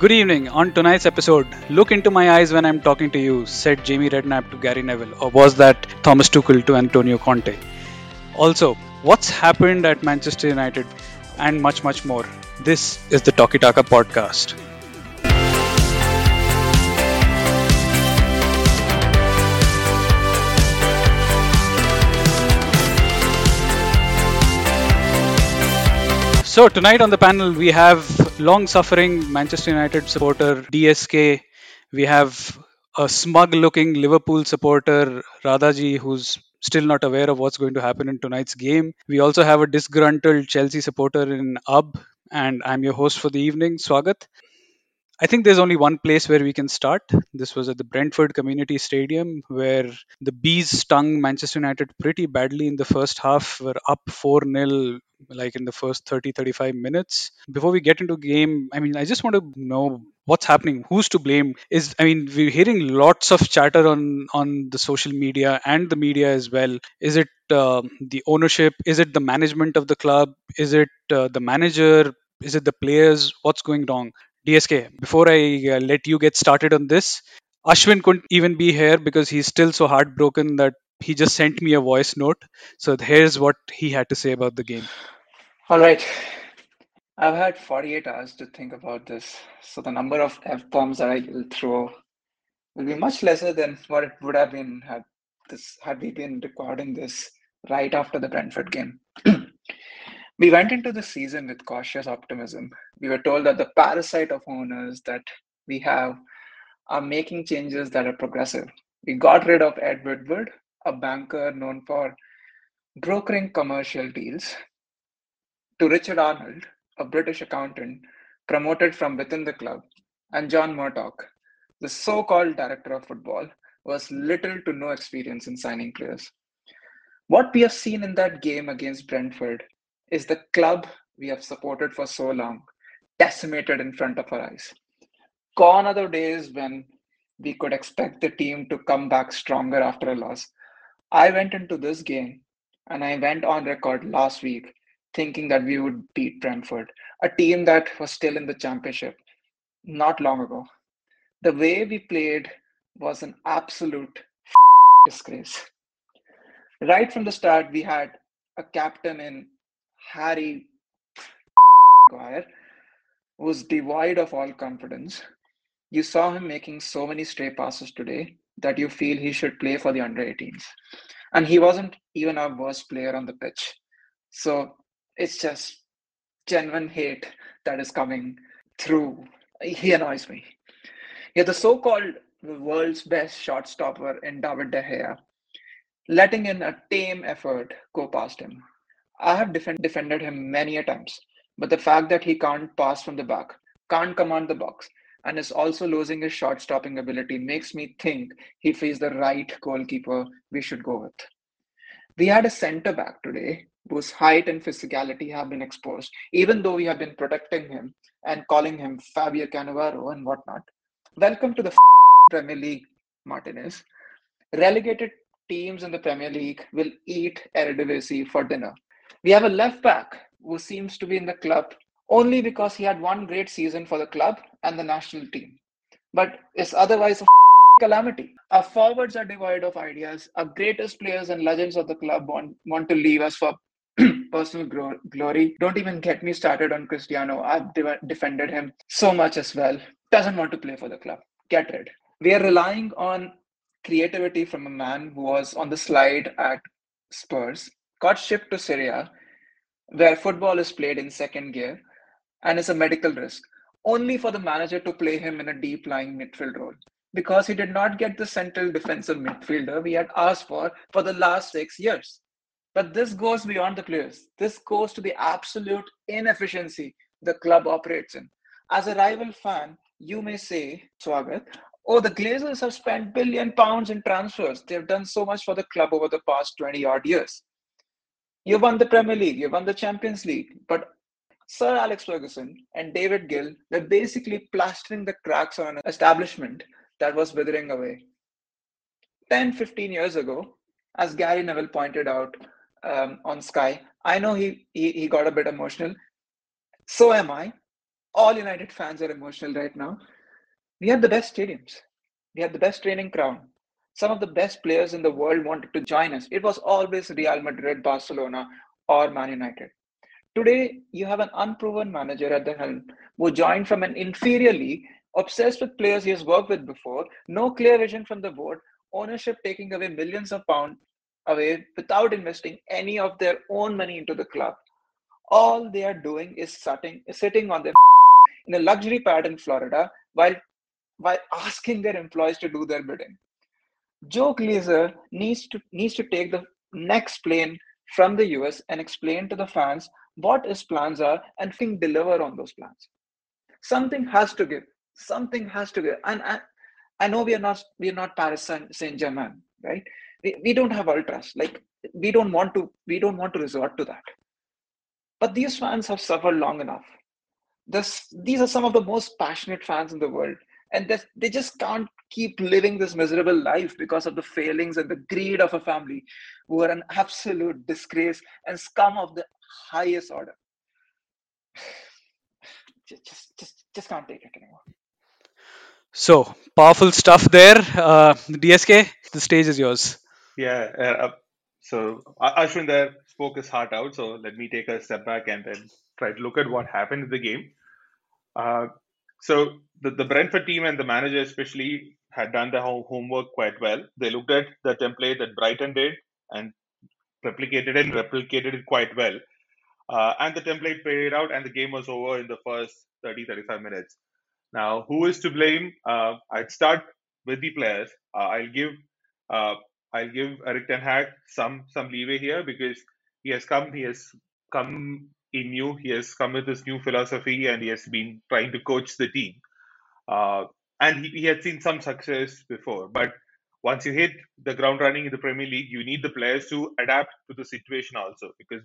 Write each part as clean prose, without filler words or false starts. Good evening. On tonight's episode, look into my eyes when I'm talking to you, said Jamie Redknapp to Gary Neville, or was that Thomas Tuchel to Antonio Conte? Also, what's happened at Manchester United and much, much more. This is the Talkie Taka podcast. So tonight on the panel, we have long-suffering Manchester United supporter DSK. We have a smug-looking Liverpool supporter Radhaji, who's still not aware of what's going to happen in tonight's game. We also have a disgruntled Chelsea supporter in Ab, and I'm your host for the evening, Swagat. I think there's only one place where we can start. This was at the Brentford Community Stadium, where the bees stung Manchester United pretty badly in the first half. We're up 4-0 like in the first 30-35 minutes. Before we get into game, I just want to know what's happening. Who's to blame? We're hearing lots of chatter on the social media and the media as well. Is it the ownership? Is it the management of the club? Is it the manager? Is it the players? What's going wrong? DSK, before I let you get started on this, Ashwin couldn't even be here because he's still so heartbroken that he just sent me a voice note. So here's what he had to say about the game. All right. I've had 48 hours to think about this. So the number of F-bombs that I will throw will be much lesser than what it would have been had we been recording this right after the Brentford game. We went into the season with cautious optimism. We were told that the parasite of owners that we have are making changes that are progressive. We got rid of Ed Woodward, a banker known for brokering commercial deals, to Richard Arnold, a British accountant promoted from within the club, and John Murtoch, the so-called director of football, was little to no experience in signing players. What we have seen in that game against Brentford is the club we have supported for so long decimated in front of our eyes. Gone are the days when we could expect the team to come back stronger after a loss. I went into this game, and I went on record last week thinking that we would beat Brentford, a team that was still in the championship not long ago. The way we played was an absolute disgrace. Right from the start, we had a captain in Harry Maguire was devoid of all confidence. You saw him making so many stray passes today that you feel he should play for the under-18s. And he wasn't even our worst player on the pitch. So it's just genuine hate that is coming through. He annoys me. Yeah, the so-called world's best shot stopper in David De Gea, letting in a tame effort go past him. I have defended him many a times, but the fact that he can't pass from the back, can't command the box, and is also losing his shot-stopping ability makes me think if he's the right goalkeeper we should go with. We had a centre-back today whose height and physicality have been exposed, even though we have been protecting him and calling him Fabio Cannavaro and whatnot. Welcome to the Premier League, Martinez. Relegated teams in the Premier League will eat Eredivisie for dinner. We have a left-back who seems to be in the club only because he had one great season for the club and the national team, but is otherwise a calamity. Our forwards are devoid of ideas. Our greatest players and legends of the club want to leave us for personal glory. Don't even get me started on Cristiano. I've defended him so much as well. Doesn't want to play for the club. Get rid. We are relying on creativity from a man who was on the slide at Spurs, got shipped to Syria, where football is played in second gear, and is a medical risk, only for the manager to play him in a deep-lying midfield role. Because he did not get the central defensive midfielder we had asked for the last 6 years. But this goes beyond the players. This goes to the absolute inefficiency the club operates in. As a rival fan, you may say, Swagat, oh, the Glazers have spent £1 billion in transfers. They've done so much for the club over the past 20-odd years. You won the Premier League, you won the Champions League, but Sir Alex Ferguson and David Gill were basically plastering the cracks on an establishment that was withering away. 10-15 years ago, as Gary Neville pointed out on Sky, I know he got a bit emotional. So am I. all United fans are emotional right now. We had the best stadiums. We had the best training ground. Some of the best players in the world wanted to join us. It was always Real Madrid, Barcelona, or Man United. Today, you have an unproven manager at the helm who joined from an inferior league, obsessed with players he has worked with before, no clear vision from the board, ownership taking away millions of pounds away without investing any of their own money into the club. All they are doing is sitting on their in a luxury pad in Florida while asking their employees to do their bidding. Joe Glazer needs to take the next plane from the US and explain to the fans what his plans are and deliver on those plans. Something has to give. Something has to give. And I know we are not Paris Saint-Germain, right? We don't have ultras. Like we don't want to resort to that. But these fans have suffered long enough. These are some of the most passionate fans in the world. And they just can't keep living this miserable life because of the failings and the greed of a family who are an absolute disgrace and scum of the highest order. Just can't take it anymore. So, powerful stuff there. DSK, the stage is yours. Yeah. So, Ashwin there spoke his heart out. So, let me take a step back and then try to look at what happened in the game. So, the Brentford team and the manager especially had done their homework quite well. They looked at the template that Brighton did and replicated it quite well. And the template played out and the game was over in the first 30-35 minutes. Now, who is to blame? I'd start with the players. I'll give Erik ten Hag some leeway here because he has come with his new philosophy and he has been trying to coach the team. And he had seen some success before. But once you hit the ground running in the Premier League, you need the players to adapt to the situation also, because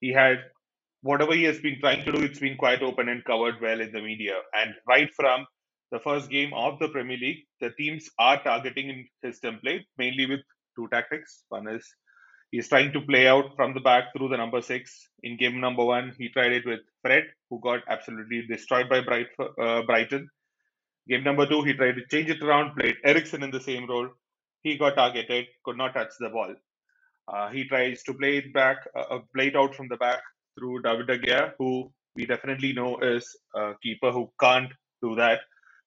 he had whatever he has been trying to do, it's been quite open and covered well in the media. And right from the first game of the Premier League, the teams are targeting his template, mainly with two tactics. One is he's trying to play out from the back through the number 6. In game number 1, he tried it with Fred, who got absolutely destroyed by Brighton. Game number 2, he tried to change it around, played Eriksen in the same role. He got targeted, could not touch the ball. He tries to play it out from the back through David De Gea, who we definitely know is a keeper who can't do that.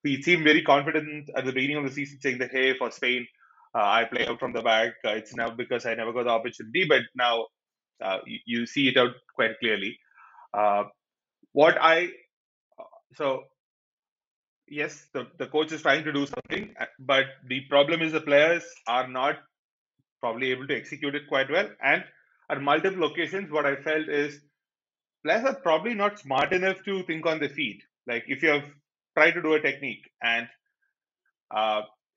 He seemed very confident at the beginning of the season, saying that, hey, for Spain, I play out from the back. It's now because I never got the opportunity, but now you see it out quite clearly. Yes, the coach is trying to do something, but the problem is the players are not probably able to execute it quite well. And at multiple occasions, what I felt is players are probably not smart enough to think on their feet. Like if you have tried to do a technique and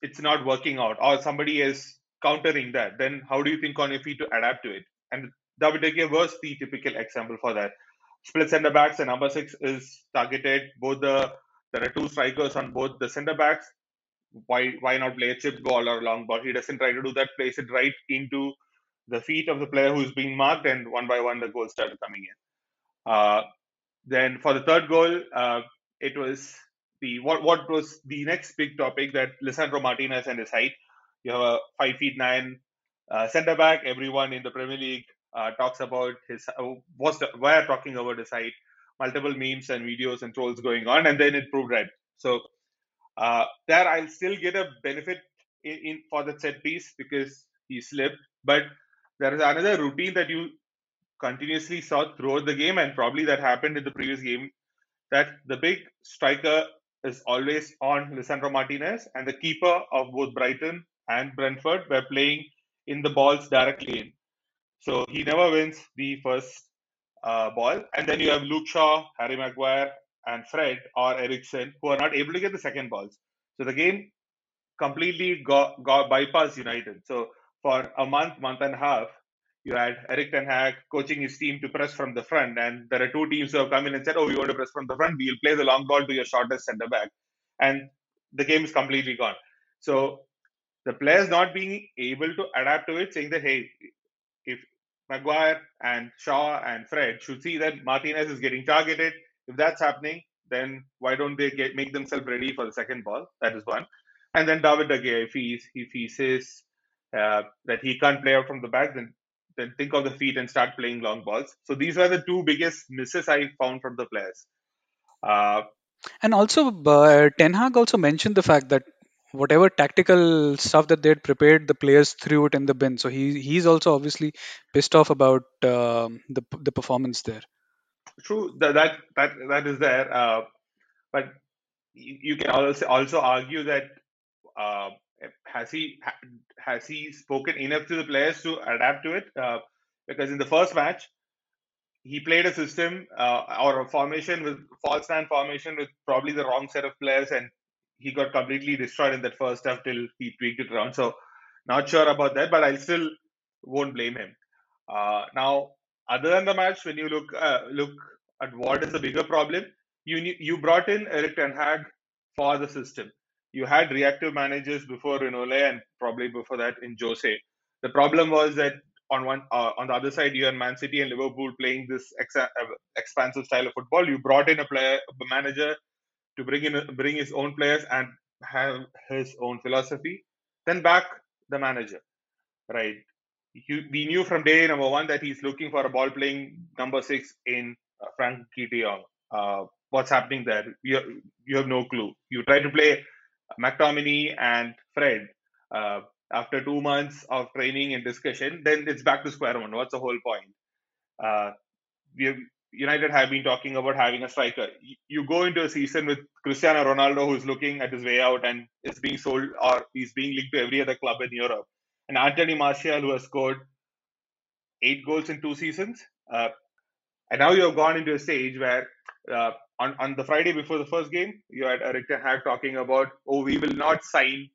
it's not working out or somebody is countering that, then how do you think on your feet to adapt to it? And David De Gea was the typical example for that. Split center backs and number 6 is targeted. There are two strikers on both the center backs. Why not play a chip ball or a long ball? He doesn't try to do that, plays it right into the feet of the player who's being marked, and one by one the goals started coming in. Then for the third goal, it was what was the next big topic, that Lisandro Martinez and his height. You have a 5'9" center back. Everyone in the Premier League talks about his. Why are talking about his height? Multiple memes and videos and trolls going on, and then it proved right. So there I'll still get a benefit in for the set piece because he slipped. But there is another routine that you continuously saw throughout the game, and probably that happened in the previous game, that the big striker is always on Lisandro Martinez, and the keeper of both Brighton and Brentford were playing in the balls directly in. So he never wins the first ball. And then you have Luke Shaw, Harry Maguire, and Fred or Eriksen, who are not able to get the second balls. So the game completely got bypassed United. So for a month and a half, you had Erik ten Hag coaching his team to press from the front. And there are two teams who have come in and said, oh, we want to press from the front. We'll play the long ball to your shortest center back. And the game is completely gone. So the players not being able to adapt to it, saying that, hey, if Maguire and Shaw and Fred should see that Martinez is getting targeted. If that's happening, then why don't they make themselves ready for the second ball? That is one. And then David De Gea, if he says that he can't play out from the back, then think of the feet and start playing long balls. So these are the two biggest misses I found from the players. And also, Ten Hag also mentioned the fact that whatever tactical stuff that they had prepared, the players threw it in the bin. So he's also obviously pissed off about the performance there. True, that is there. But you can also argue that has he spoken enough to the players to adapt to it? Because in the first match, he played a system or a formation with false nine formation with probably the wrong set of players, and he got completely destroyed in that first half till he tweaked it around. So not sure about that, but I still won't blame him. Now, other than the match, when you look at what is the bigger problem, you brought in Erik ten Hag for the system. You had reactive managers before Rinole and probably before that in Jose. The problem was that on the other side, you had Man City and Liverpool playing this expansive style of football. You brought in a manager to bring his own players and have his own philosophy, then back the manager, right? We knew from day number one that he's looking for a ball-playing number 6 in Frenkie de Jong. What's happening there? You have no clue. You try to play McTominay and Fred after 2 months of training and discussion, then it's back to square one. What's the whole point? United have been talking about having a striker. You go into a season with Cristiano Ronaldo, who's looking at his way out and is being sold, or he's being linked to every other club in Europe. And Anthony Martial, who has scored 8 goals in 2 seasons. And now you have gone into a stage where on the Friday before the first game, you had Erik ten Hag talking about, we will not sign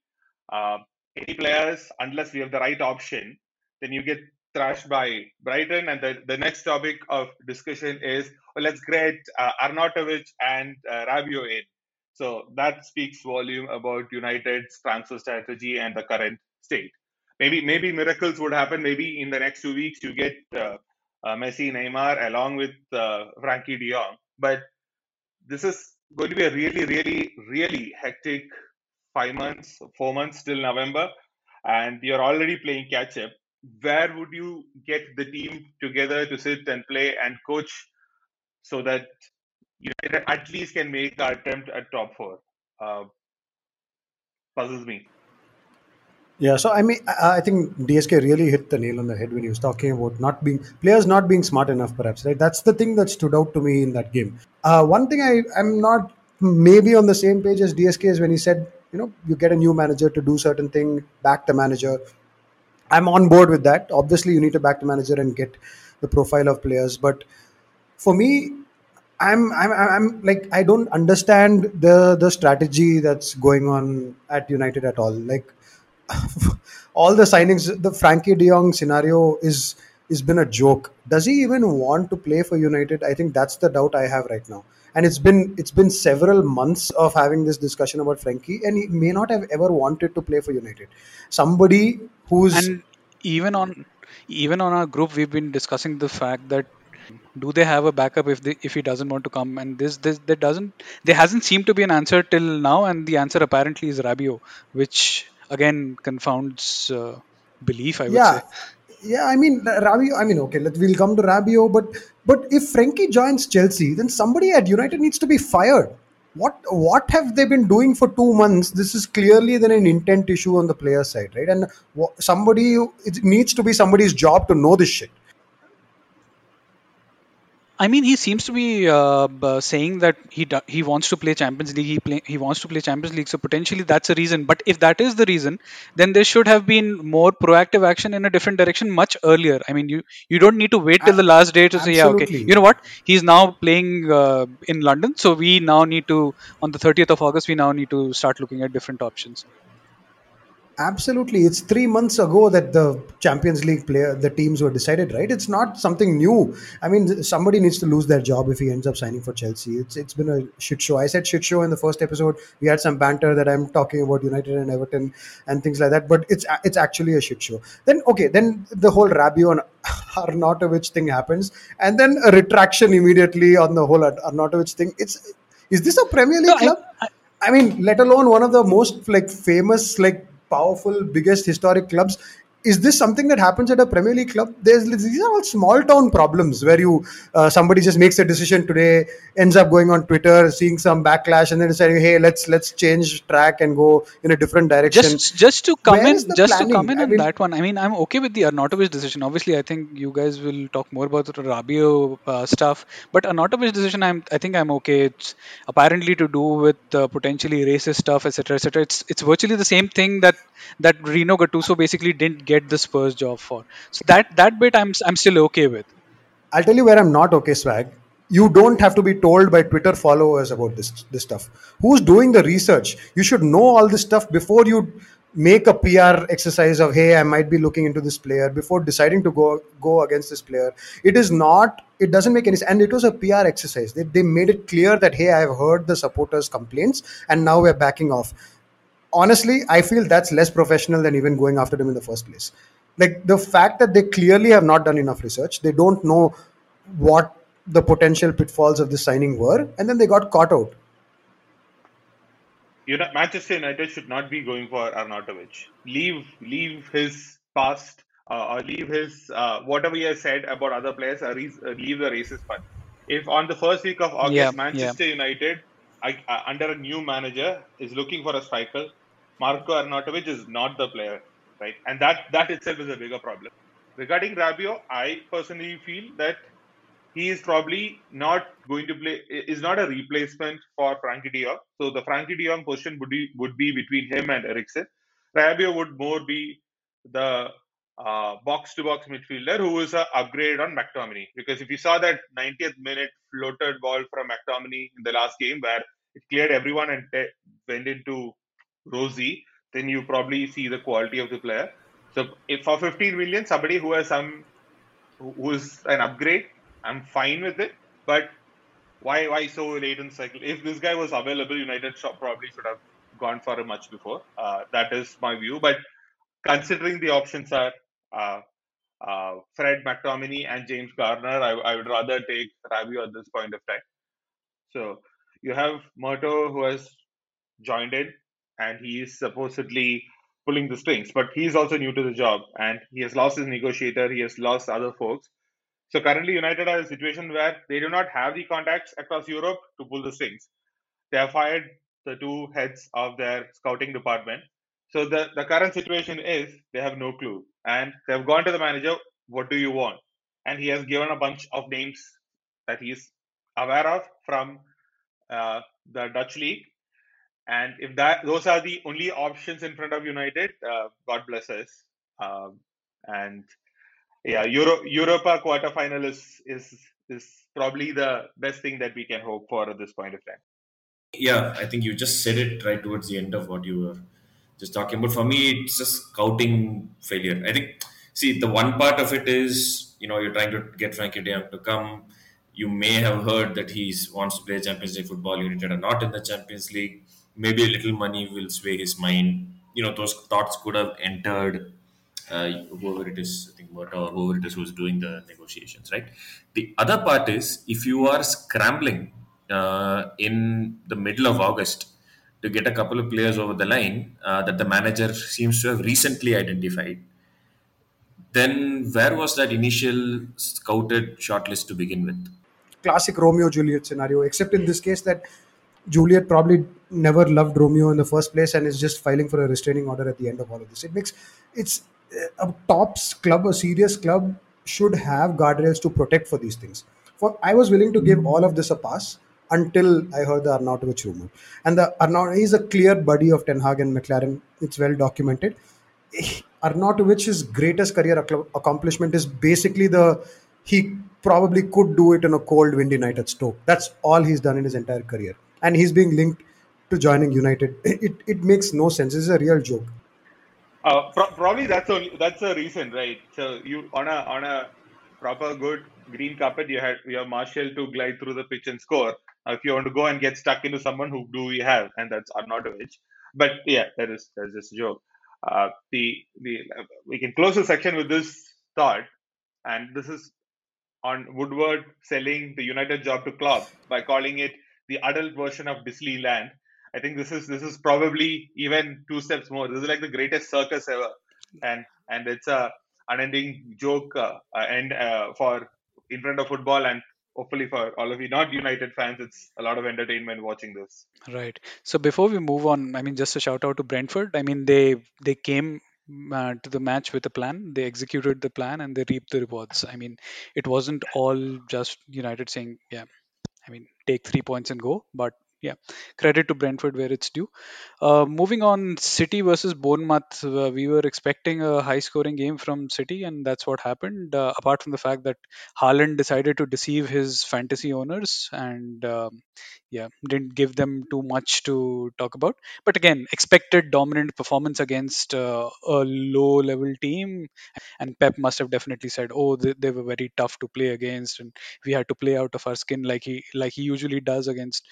any players unless we have the right option. Then you get thrashed by Brighton, and the next topic of discussion is, let's get Arnautovic and Rabiot in. So that speaks volume about United's transfer strategy and the current state. Maybe miracles would happen. Maybe in the next 2 weeks you get Messi, Neymar, along with Frenkie de Jong. But this is going to be a really, really, really hectic 4 months till November, and you're already playing catch-up. Where would you get the team together to sit and play and coach so that United at least can make the attempt at top 4? Puzzles me. Yeah, so I mean, I think DSK really hit the nail on the head when he was talking about players not being smart enough, perhaps, right? That's the thing that stood out to me in that game. One thing I'm not maybe on the same page as DSK is when he said, you get a new manager to do certain thing, back the manager. I'm on board with that. Obviously, you need to back the manager and get the profile of players. But for me, I'm like, I don't understand the strategy that's going on at United at all. Like all the signings, the Frenkie de Jong scenario has been a joke. Does he even want to play for United? I think that's the doubt I have right now. And it's been several months of having this discussion about Frenkie, and he may not have ever wanted to play for United. Somebody who's... And even on our group, we've been discussing the fact that do they have a backup if he doesn't want to come? And there hasn't seemed to be an answer till now, and the answer apparently is Rabiot, which again confounds belief, I would say. Yeah, I mean, Rabiot, we'll come to Rabiot, but if Frenkie joins Chelsea, then somebody at United needs to be fired. What have they been doing for 2 months? This is clearly then an intent issue on the player side, right? And it needs to be somebody's job to know this shit. I mean, he seems to be saying that he wants to play Champions League. He wants to play Champions League, so potentially that's a reason. But if that is the reason, then there should have been more proactive action in a different direction much earlier. I mean, you don't need to wait till the last day to say, okay, you know what? He's now playing in London, so we now need to, on the 30th of August, we now need to start looking at different options. Absolutely. It's 3 months ago that the Champions League the teams were decided, right? It's not something new. I mean, somebody needs to lose their job if he ends up signing for Chelsea. It's been a shit show. I said shit show in the first episode. We had some banter that I'm talking about United and Everton and things like that, but it's actually a shit show. Then the whole Rabiot and Arnautovic thing happens, and then a retraction immediately on the whole Arnautovic thing. It's Is this a Premier League club? I mean, let alone one of the most famous, powerful, biggest historic clubs. Is this something that happens at a Premier League club? These are all small town problems where you somebody just makes a decision today, ends up going on Twitter, seeing some backlash, and then deciding, hey, let's change track and go in a different direction. Just to come in on that one. I mean, I'm okay with the Arnautovic decision. Obviously, I think you guys will talk more about the Rabiot stuff, but Arnautovic decision, I think I'm okay. It's apparently to do with potentially racist stuff, etc., etc. It's virtually the same thing that Reno Gattuso basically didn't get the Spurs job for. So that bit I'm still okay with. I'll tell you where I'm not okay, Swag. You don't have to be told by Twitter followers about this stuff. Who's doing the research? You should know all this stuff before you make a PR exercise of, hey, I might be looking into this player, before deciding to go against this player. It doesn't make any sense. And it was a PR exercise. They made it clear that, hey, I've heard the supporters' complaints and now we're backing off. Honestly, I feel that's less professional than even going after them in the first place. The fact that they clearly have not done enough research, they don't know what the potential pitfalls of this signing were, and then they got caught out. Manchester United should not be going for Arnautovic. Leave his past, or leave his whatever he has said about other players, or leave the racist part. If on the first week of August, Manchester United, under a new manager, is looking for a striker, Marco Arnautovic is not the player, right? And that itself is a bigger problem. Regarding Rabiot, I personally feel that he is probably not going to play, is not a replacement for Frenkie de Jong. So the Frenkie de Jong position would be between him and Eriksen. Rabiot would more be the box-to-box midfielder who is an upgrade on McTominay. Because if you saw that 90th minute floated ball from McTominay in the last game where it cleared everyone and went into Rosie, then you probably see the quality of the player. So if for 15 million, somebody who has who is an upgrade, I'm fine with it. But why so late in the cycle? If this guy was available, United probably should have gone for him much before. That is my view. But considering the options are Fred, McTominay and James Garner, I would rather take Rabiot at this point of time. So you have Murto who has joined in and he is supposedly pulling the strings, but he is also new to the job and he has lost his negotiator, he has lost other folks. So currently United are in a situation where they do not have the contacts across Europe to pull the strings. They have fired the two heads of their scouting department. So the current situation is they have no clue. And they have gone to the manager, what do you want? And he has given a bunch of names that he is aware of from the Dutch league. And if those are the only options in front of United, God bless us. Europa quarterfinal is probably the best thing that we can hope for at this point of time. Yeah, I think you just said it right towards the end of what you were just talking about. For me, it's a scouting failure. I think, the one part of it is, you're trying to get Frenkie de Jong to come. You may have heard that he wants to play Champions League football. United are not in the Champions League. Maybe a little money will sway his mind. Those thoughts could have entered whoever it is, I think Murta or whoever it is who's doing the negotiations, right? The other part is, if you are scrambling in the middle of August, to get a couple of players over the line that the manager seems to have recently identified, then where was that initial scouted shortlist to begin with? Classic Romeo-Juliet scenario, except in this case that Juliet probably never loved Romeo in the first place and is just filing for a restraining order at the end of all of this. It's a top club, a serious club, should have guardrails to protect for these things. I was willing to give all of this a pass until I heard the Arnautovic rumor. And he's a clear buddy of Ten Hag and McLaren. It's well documented. Arnautovic's greatest career accomplishment is basically he probably could do it on a cold, windy night at Stoke. That's all he's done in his entire career. And he's being linked to joining United. It makes no sense. It's a real joke. Probably that's the reason, right? So you on a proper good green carpet, you have Martial to glide through the pitch and score. If you want to go and get stuck into someone, who do we have? And that's Arnautovic. But yeah, that is just a joke. We can close the section with this thought, and this is on Woodward selling the United job to Klopp by calling it the adult version of Disneyland. I think this is probably even two steps more. This is like the greatest circus ever, and it's a unending joke for in front of football, and hopefully for all of you not United fans, it's a lot of entertainment watching this. Right. So before we move on, I mean, just a shout out to Brentford. I mean, they came to the match with a plan. They executed the plan and they reaped the rewards. I mean, it wasn't all just United saying, yeah, I mean, take 3 points and go, but yeah, credit to Brentford where it's due. Moving on, City versus Bournemouth. We were expecting a high-scoring game from City, and that's what happened. Apart from the fact that Haaland decided to deceive his fantasy owners and didn't give them too much to talk about. But again, expected dominant performance against a low-level team. And Pep must have definitely said, oh, they were very tough to play against, and we had to play out of our skin like he usually does against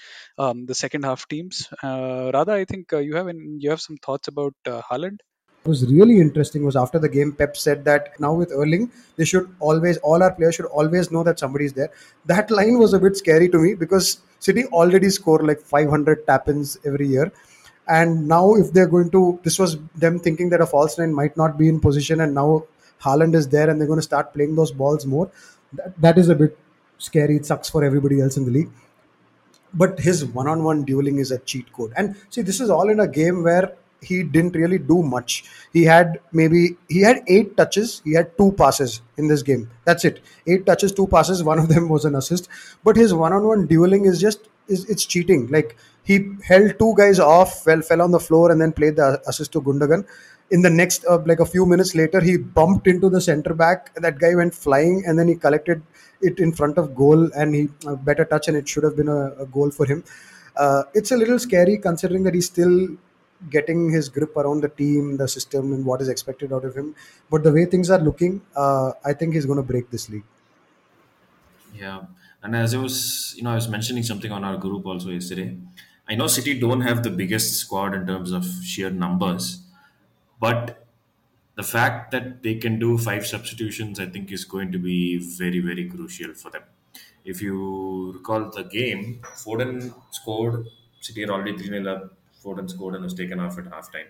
the second half teams. Radha, I think you have some thoughts about Haaland. It was really interesting. Was after the game, Pep said that now with Erling, all our players should always know that somebody's there. That line was a bit scary to me because City already score like 500 tap-ins every year, and now if they're going to, this was them thinking that a false nine might not be in position, and now Haaland is there and they're going to start playing those balls more. That is a bit scary. It sucks for everybody else in the league. But his one-on-one dueling is a cheat code. And see, this is all in a game where he didn't really do much. He had 8 touches. He had 2 passes in this game. That's it. 8 touches, 2 passes. One of them was an assist. But his one-on-one dueling is cheating. Like, he held 2 guys off, fell on the floor, and then played the assist to Gundogan. In the next, a few minutes later, he bumped into the center back. That guy went flying, and then he collected it in front of goal, and he better touch, and it should have been a goal for him. It's a little scary considering that he's still getting his grip around the team, the system, and what is expected out of him. But the way things are looking, I think he's going to break this league. Yeah, and as I was mentioning something on our group also yesterday. I know City don't have the biggest squad in terms of sheer numbers, but the fact that they can do 5 substitutions, I think, is going to be very, very crucial for them. If you recall the game, Foden scored. City are already 3-0 up. Foden scored and was taken off at halftime.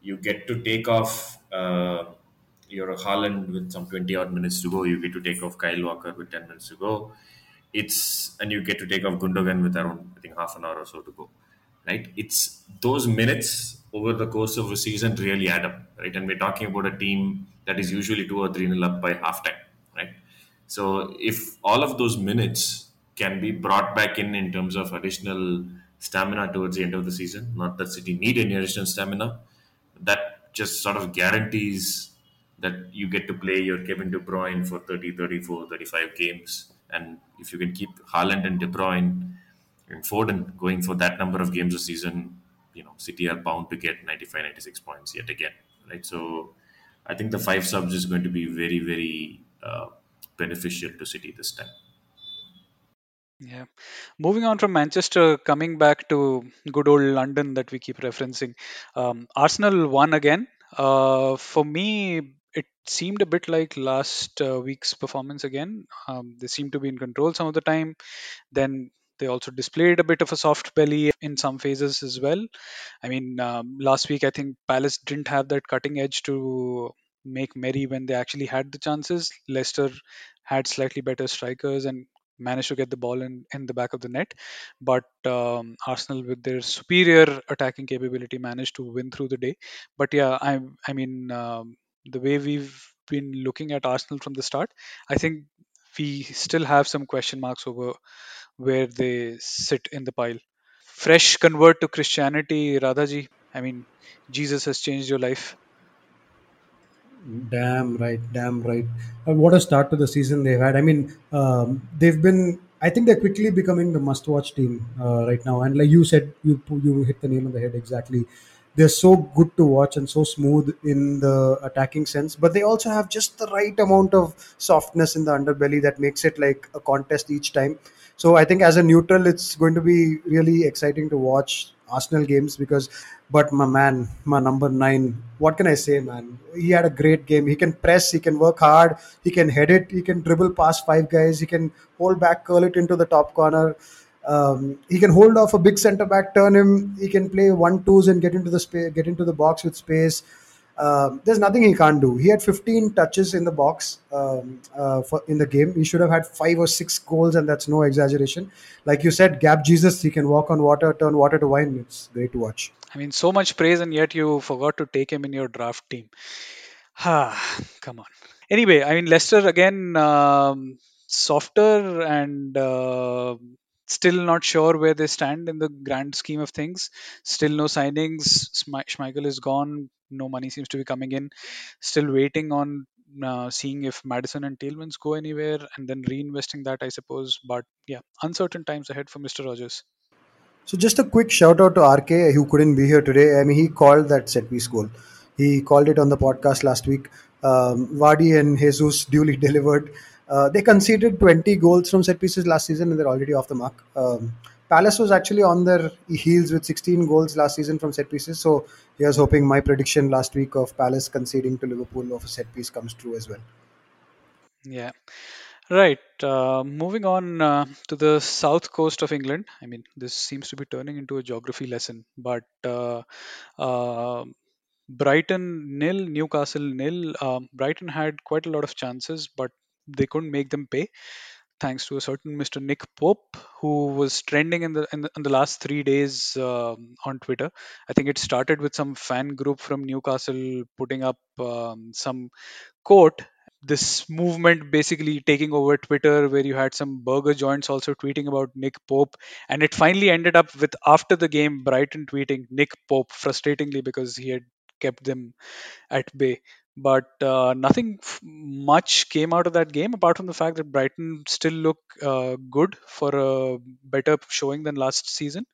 You get to take off your Haaland with some 20-odd minutes to go. You get to take off Kyle Walker with 10 minutes to go. And you get to take off Gundogan with around, I think, half an hour or so to go. Right? It's those minutes over the course of a season really add up, right? And we're talking about a team that is usually 2 or 3-0 up by halftime, right? So if all of those minutes can be brought back in terms of additional stamina towards the end of the season, not that City need any additional stamina, that just sort of guarantees that you get to play your Kevin De Bruyne for 30, 34, 35 games. And if you can keep Haaland and De Bruyne and Foden going for that number of games a season, City are bound to get 95, 96 points yet again, right? So I think the 5 subs is going to be very, very beneficial to City this time. Yeah. Moving on from Manchester, coming back to good old London that we keep referencing. Arsenal won again. For me, it seemed a bit like last week's performance again. They seemed to be in control some of the time. Then they also displayed a bit of a soft belly in some phases as well. I mean, last week, I think Palace didn't have that cutting edge to make merry when they actually had the chances. Leicester had slightly better strikers and managed to get the ball in the back of the net. But Arsenal, with their superior attacking capability, managed to win through the day. But yeah, I mean, the way we've been looking at Arsenal from the start, I think we still have some question marks over where they sit in the pile. Fresh convert to Christianity, Radhaji. I mean, Jesus has changed your life. Damn right. What a start to the season they've had. I mean, I think they're quickly becoming the must-watch team right now. And like you said, you hit the nail on the head exactly. They're so good to watch and so smooth in the attacking sense, but they also have just the right amount of softness in the underbelly that makes it like a contest each time. So I think as a neutral, it's going to be really exciting to watch Arsenal games but my number 9, what can I say, man? He had a great game. He can press, he can work hard, he can head it, he can dribble past 5 guys, he can hold back, curl it into the top corner. He can hold off a big centre back, turn him. He can play 1-2s and get into the box with space. There's nothing he can't do. He had 15 touches in the box in the game. He should have had 5 or 6 goals, and that's no exaggeration. Like you said, Gab Jesus, he can walk on water, turn water to wine. It's great to watch. I mean, so much praise, and yet you forgot to take him in your draft team. Come on. Anyway, I mean, Leicester again, softer and... still not sure where they stand in the grand scheme of things. Still no signings. Schmeichel is gone. No money seems to be coming in. Still waiting on seeing if Maddison and Tielemans go anywhere and then reinvesting that, I suppose. But yeah, uncertain times ahead for Mr. Rodgers. So just a quick shout out to RK, who couldn't be here today. I mean, he called that set-piece goal. He called it on the podcast last week. Vardy and Jesus duly delivered. They conceded 20 goals from set pieces last season and they're already off the mark. Palace was actually on their heels with 16 goals last season from set pieces. So here's hoping my prediction last week of Palace conceding to Liverpool of a set piece comes true as well. Yeah. Right. Moving on to the south coast of England. I mean, this seems to be turning into a geography lesson, but Brighton 0, Newcastle 0. Brighton had quite a lot of chances, but they couldn't make them pay, thanks to a certain Mr. Nick Pope, who was trending in the last 3 days on Twitter. I think it started with some fan group from Newcastle putting up some quote. This movement basically taking over Twitter, where you had some burger joints also tweeting about Nick Pope. And it finally ended up with, after the game, Brighton tweeting Nick Pope, frustratingly, because he had kept them at bay. But nothing much came out of that game, apart from the fact that Brighton still look good for a better showing than last season.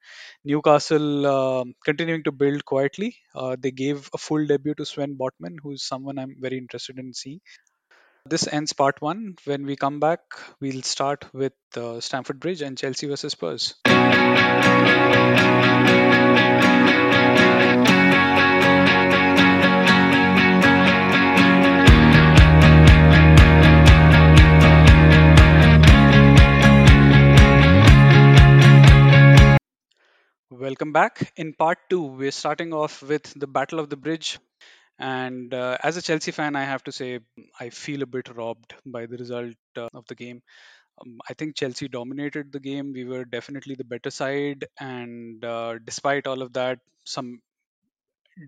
Newcastle continuing to build quietly. They gave a full debut to Sven Botman, who's someone I'm very interested in seeing. This ends part one. When we come back, we'll start with Stamford Bridge and Chelsea versus Spurs. Welcome back. In part two, we're starting off with the Battle of the Bridge. And as a Chelsea fan, I have to say, I feel a bit robbed by the result of the game. I think Chelsea dominated the game. We were definitely the better side. And despite all of that, some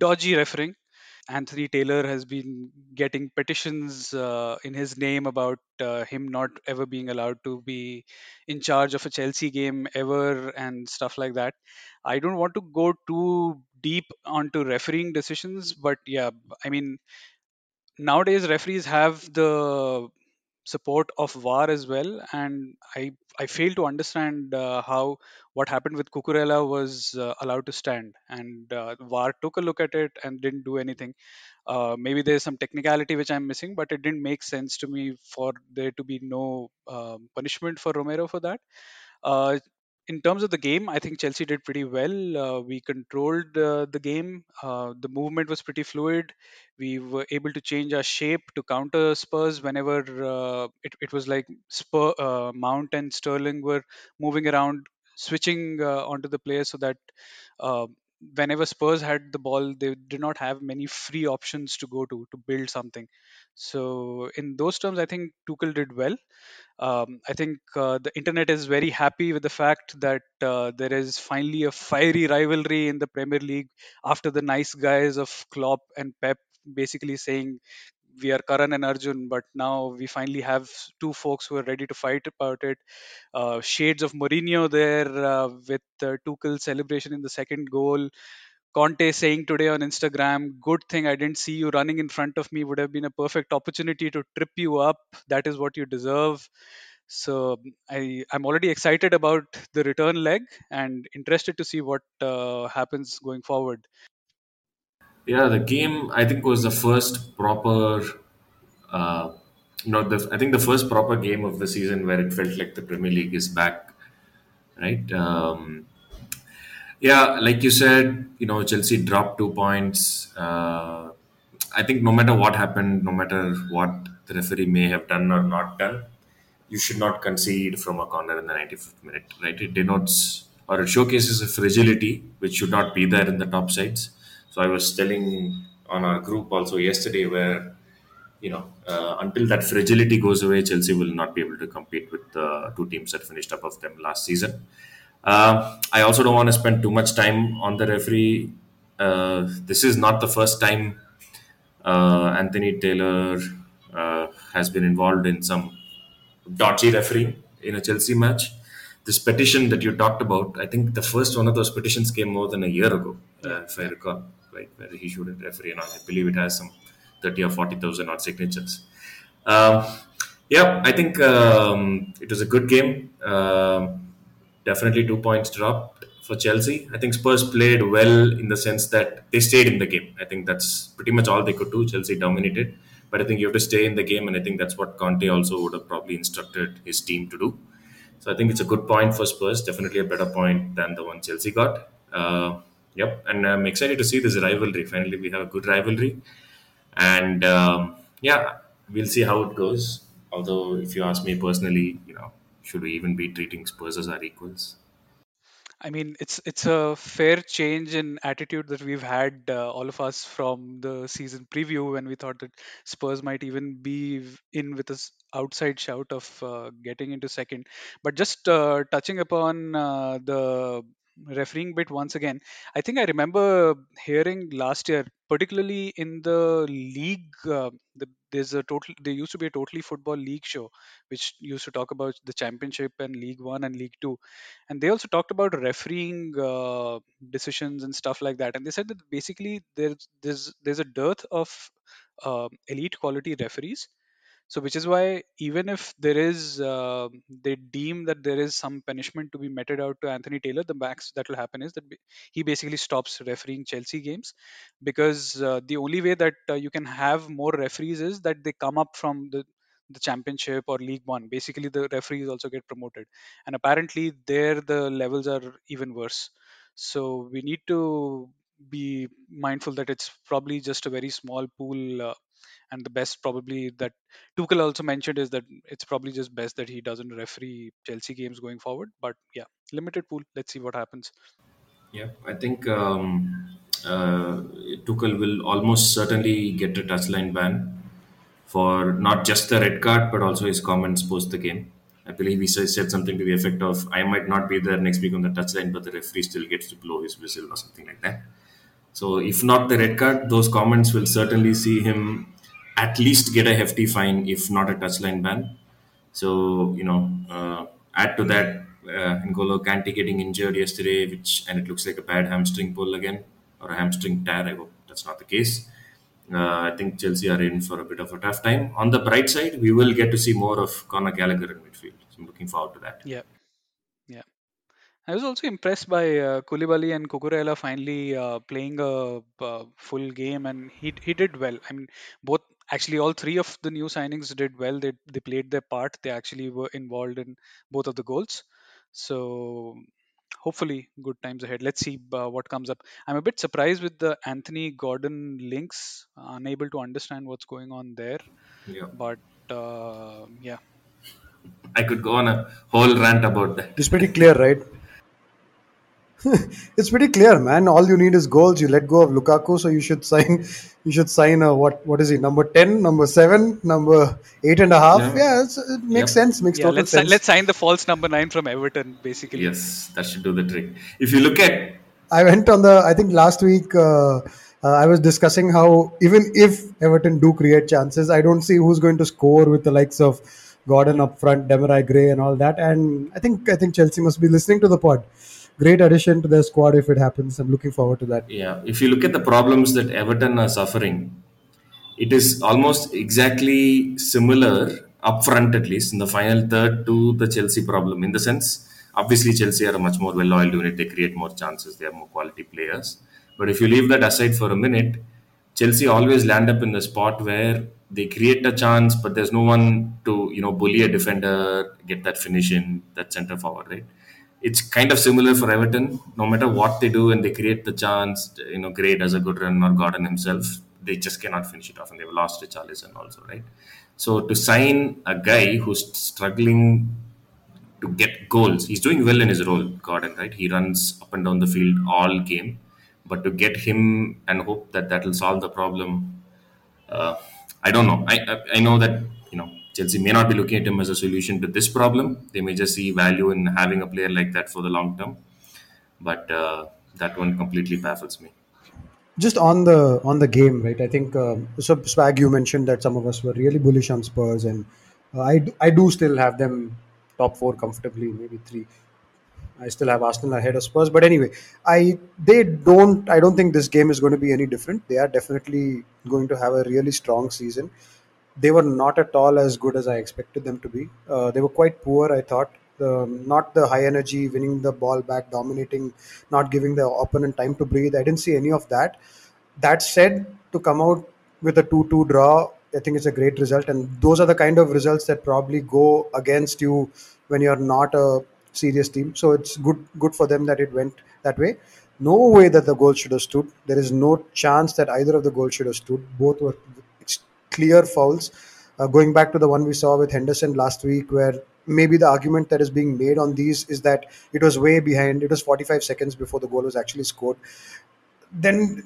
dodgy refereeing. Anthony Taylor has been getting petitions in his name about him not ever being allowed to be in charge of a Chelsea game ever and stuff like that. I don't want to go too deep onto refereeing decisions, but yeah, I mean, nowadays referees have the support of VAR as well, and I fail to understand how what happened with Cucurella was allowed to stand, and VAR took a look at it and didn't do anything. Maybe there's some technicality which I'm missing, but it didn't make sense to me for there to be no punishment for Romero for that. In terms of the game, I think Chelsea did pretty well. We controlled the game. The movement was pretty fluid. We were able to change our shape to counter Spurs whenever it was like Mount and Sterling were moving around, switching onto the players so that whenever Spurs had the ball, they did not have many free options to go to build something. So in those terms, I think Tuchel did well. I think the internet is very happy with the fact that there is finally a fiery rivalry in the Premier League after the nice guys of Klopp and Pep basically saying, we are Karan and Arjun, but now we finally have two folks who are ready to fight about it. Shades of Mourinho there with Tuchel's celebration in the second goal. Conte saying today on Instagram, good thing I didn't see you running in front of me. Would have been a perfect opportunity to trip you up. That is what you deserve. So I'm already excited about the return leg and interested to see what happens going forward. Yeah, the game, I think, was the first proper, the first proper game of the season where it felt like the Premier League is back, right? Yeah, like you said, Chelsea dropped 2 points. I think no matter what happened, no matter what the referee may have done or not done, you should not concede from a corner in the 95th minute, right? It denotes or it showcases a fragility which should not be there in the top sides. So I was telling on our group also yesterday where, until that fragility goes away, Chelsea will not be able to compete with the two teams that finished above them last season. I also don't want to spend too much time on the referee. This is not the first time Anthony Taylor has been involved in some dodgy refereeing in a Chelsea match. This petition that you talked about, I think the first one of those petitions came more than a year ago, if I recall, right, where he shouldn't referee and all. I believe it has some 30 or 40,000 odd signatures. I think it was a good game. Definitely 2 points dropped for Chelsea. I think Spurs played well in the sense that they stayed in the game. I think that's pretty much all they could do. Chelsea dominated. But I think you have to stay in the game, and I think that's what Conte also would have probably instructed his team to do. So I think it's a good point for Spurs, definitely a better point than the one Chelsea got. And I'm excited to see this rivalry. Finally, we have a good rivalry. And we'll see how it goes. Although, if you ask me personally, should we even be treating Spurs as our equals? I mean, it's a fair change in attitude that we've had, all of us, from the season preview when we thought that Spurs might even be in with an outside shout of getting into second. But just touching upon the refereeing bit once again, I think I remember hearing last year, particularly in the league, there used to be a Totally Football League show, which used to talk about the Championship and League 1 and League 2. And they also talked about refereeing decisions and stuff like that. And they said that basically there's a dearth of elite quality referees. So which is why even if there is, they deem that there is some punishment to be meted out to Anthony Taylor, the max that will happen is that he basically stops refereeing Chelsea games, because the only way that you can have more referees is that they come up from the Championship or League One. Basically, the referees also get promoted. And apparently there the levels are even worse. So we need to be mindful that it's probably just a very small pool. And the best probably that Tuchel also mentioned is that it's probably just best that he doesn't referee Chelsea games going forward. But limited pool. Let's see what happens. Yeah, I think Tuchel will almost certainly get a touchline ban for not just the red card, but also his comments post the game. I believe he said something to the effect of, I might not be there next week on the touchline, but the referee still gets to blow his whistle or something like that. So if not the red card, those comments will certainly see him at least get a hefty fine, if not a touchline ban. So, add to that, N'Golo Kante getting injured yesterday, and it looks like a bad hamstring pull again, or a hamstring tear. I hope that's not the case. I think Chelsea are in for a bit of a tough time. On the bright side, we will get to see more of Conor Gallagher in midfield. So I'm looking forward to that. Yeah. I was also impressed by Koulibaly and Cucurella finally playing a full game, and he did well. I mean, all three of the new signings did well. They played their part. They actually were involved in both of the goals. So hopefully, good times ahead. Let's see what comes up. I'm a bit surprised with the Anthony Gordon links. Unable to understand what's going on there. Yeah. But I could go on a whole rant about that. It's pretty clear, right? It's pretty clear, man. All you need is goals. You let go of Lukaku, so you should sign a what is he, number 10, number 7, number 8.5. It makes sense. Makes total sense. Let's sign the false number 9 from Everton, basically. Yes, that should do the trick. If you look at, I think last week I was discussing how even if Everton do create chances, I don't see who's going to score with the likes of Gordon up front, Demarai Gray, and all that. And I think Chelsea must be listening to the pod. Great addition to their squad if it happens. I'm looking forward to that. Yeah, if you look at the problems that Everton are suffering, it is almost exactly similar, up front at least, in the final third to the Chelsea problem. In the sense, obviously Chelsea are a much more well-oiled unit. They create more chances. They have more quality players. But if you leave that aside for a minute, Chelsea always land up in the spot where they create a chance, but there's no one to, bully a defender, get that finish in, that centre forward, right? It's kind of similar for Everton. No matter what they do and they create the chance, Gray does a good run or Gordon himself, they just cannot finish it off, and they've lost Richarlison also, right? So to sign a guy who's struggling to get goals, he's doing well in his role, Gordon, right? He runs up and down the field all game, but to get him and hope that that'll solve the problem, I don't know. I know that, you know, Chelsea may not be looking at him as a solution to this problem. They may just see value in having a player like that for the long term, but that one completely baffles me. Just on the game, right? I think so. Swag, you mentioned that some of us were really bullish on Spurs, and I do still have them top four comfortably, maybe three. I still have Arsenal ahead of Spurs, but anyway, I don't think this game is going to be any different. They are definitely going to have a really strong season. They were not at all as good as I expected them to be. They were quite poor, I thought. Not the high energy, winning the ball back, dominating, not giving the opponent time to breathe. I didn't see any of that. That said, to come out with a 2-2 draw, I think it's a great result. And those are the kind of results that probably go against you when you're not a serious team. So it's good for them that it went that way. No way that the goal should have stood. There is no chance that either of the goals should have stood. Both were clear fouls. Going back to the one we saw with Henderson last week, where maybe the argument that is being made on these is that it was way behind. It was 45 seconds before the goal was actually scored. Then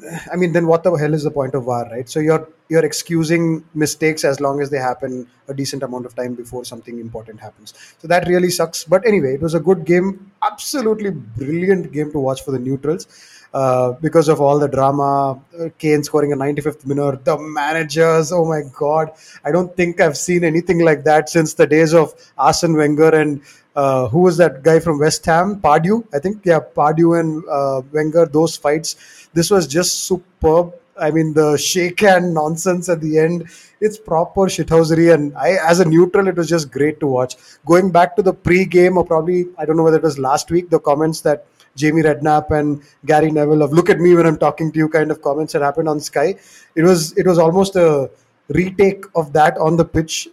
what the hell is the point of VAR, right? So you're excusing mistakes as long as they happen a decent amount of time before something important happens. So that really sucks. But anyway, it was a good game, absolutely brilliant game to watch for the neutrals because of all the drama. Kane scoring a 95th minute, the managers, oh my God. I don't think I've seen anything like that since the days of Arsene Wenger and who was that guy from West Ham? Pardew, I think. Yeah, Pardew and Wenger, those fights. This was just superb. I mean, the shake hand nonsense at the end, it's proper shithousery. And I, as a neutral, it was just great to watch. Going back to the pre-game, or probably, I don't know whether it was last week, the comments that Jamie Redknapp and Gary Neville of "look at me when I'm talking to you" kind of comments that happened on Sky. It was almost a retake of that on the pitch.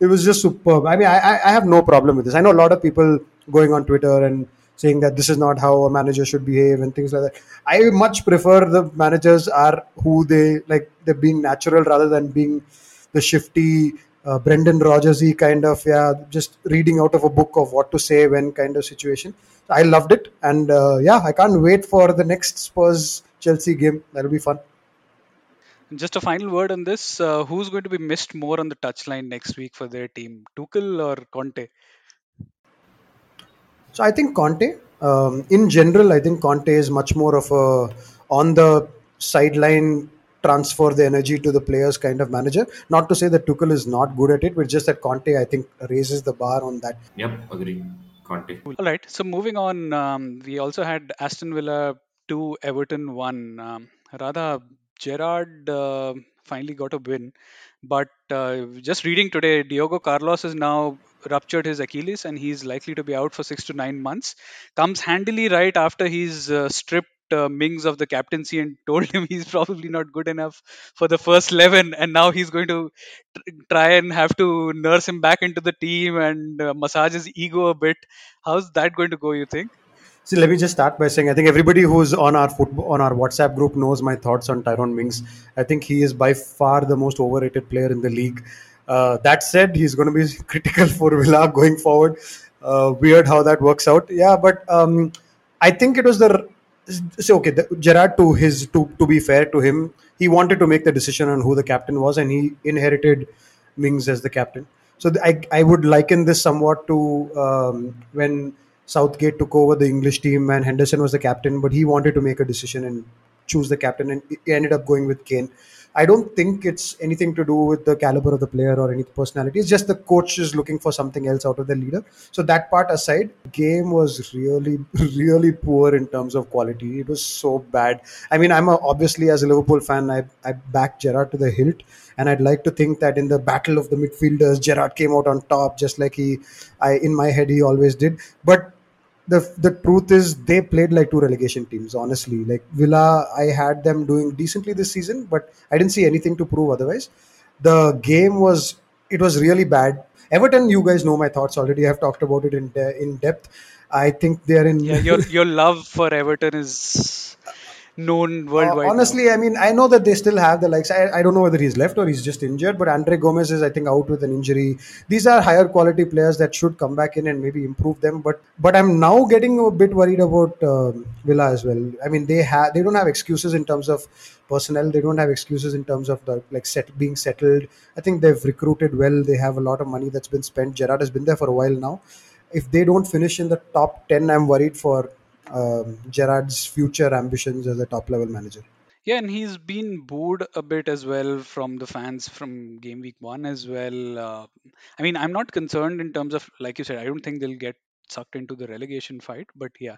It was just superb. I mean, I have no problem with this. I know a lot of people going on Twitter and saying that this is not how a manager should behave and things like that. I much prefer the managers are who they like. They're being natural rather than being the shifty Brendan Rodgers-y kind of just reading out of a book of what to say when kind of situation. I loved it, and I can't wait for the next Spurs Chelsea game. That'll be fun. Just a final word on this. Who's going to be missed more on the touchline next week for their team? Tuchel or Conte? So I think Conte. In general, I think Conte is much more of a on-the-sideline, transfer the energy to the players kind of manager. Not to say that Tuchel is not good at it, but just that Conte, I think, raises the bar on that. Yep, agree. Conte. All right, so moving on, we also had Aston Villa 2, Everton 1. Radha, Gerrard finally got a win, but just reading today, Diogo Carlos has now ruptured his Achilles and he's likely to be out for 6 to 9 months. Comes handily right after he's stripped Mings of the captaincy and told him he's probably not good enough for the first 11, and now he's going to try and have to nurse him back into the team and massage his ego a bit. How's that going to go, you think? See, let me just start by saying I think everybody who's on our WhatsApp group knows my thoughts on Tyrone Mings. I think he is by far the most overrated player in the league. That said, he's going to be critical for Villa going forward. Weird how that works out. Yeah, but I think it was Gerrard, to be fair to him, he wanted to make the decision on who the captain was, and he inherited Mings as the captain. So I would liken this somewhat to when Southgate took over the English team and Henderson was the captain, but he wanted to make a decision and choose the captain, and he ended up going with Kane. I don't think it's anything to do with the caliber of the player or any personality. It's just the coach is looking for something else out of the leader. So that part aside, the game was really, really poor in terms of quality. It was so bad. I mean, obviously as a Liverpool fan, I back Gerrard to the hilt. And I'd like to think that in the battle of the midfielders, Gerrard came out on top, just like in my head, he always did. But the truth is they played like two relegation teams, honestly. Like Villa, I had them doing decently this season, but I didn't see anything to prove otherwise. The game was really bad. Everton, you guys know my thoughts already. I've talked about it in depth. I think they're in... Yeah, your love for Everton is... known worldwide. Honestly, now. I mean, I know that they still have the likes. I don't know whether he's left or he's just injured, but Andre Gomez is, I think, out with an injury. These are higher quality players that should come back in and maybe improve them. But I'm now getting a bit worried about Villa as well. I mean, they don't have excuses in terms of personnel. They don't have excuses in terms of the being settled. I think they've recruited well. They have a lot of money that's been spent. Gerrard has been there for a while now. If they don't finish in the top 10, I'm worried for Gerrard's future ambitions as a top-level manager. Yeah, and he's been booed a bit as well from the fans from game week 1 as well. I mean, I'm not concerned in terms of, like you said, I don't think they'll get sucked into the relegation fight. But yeah,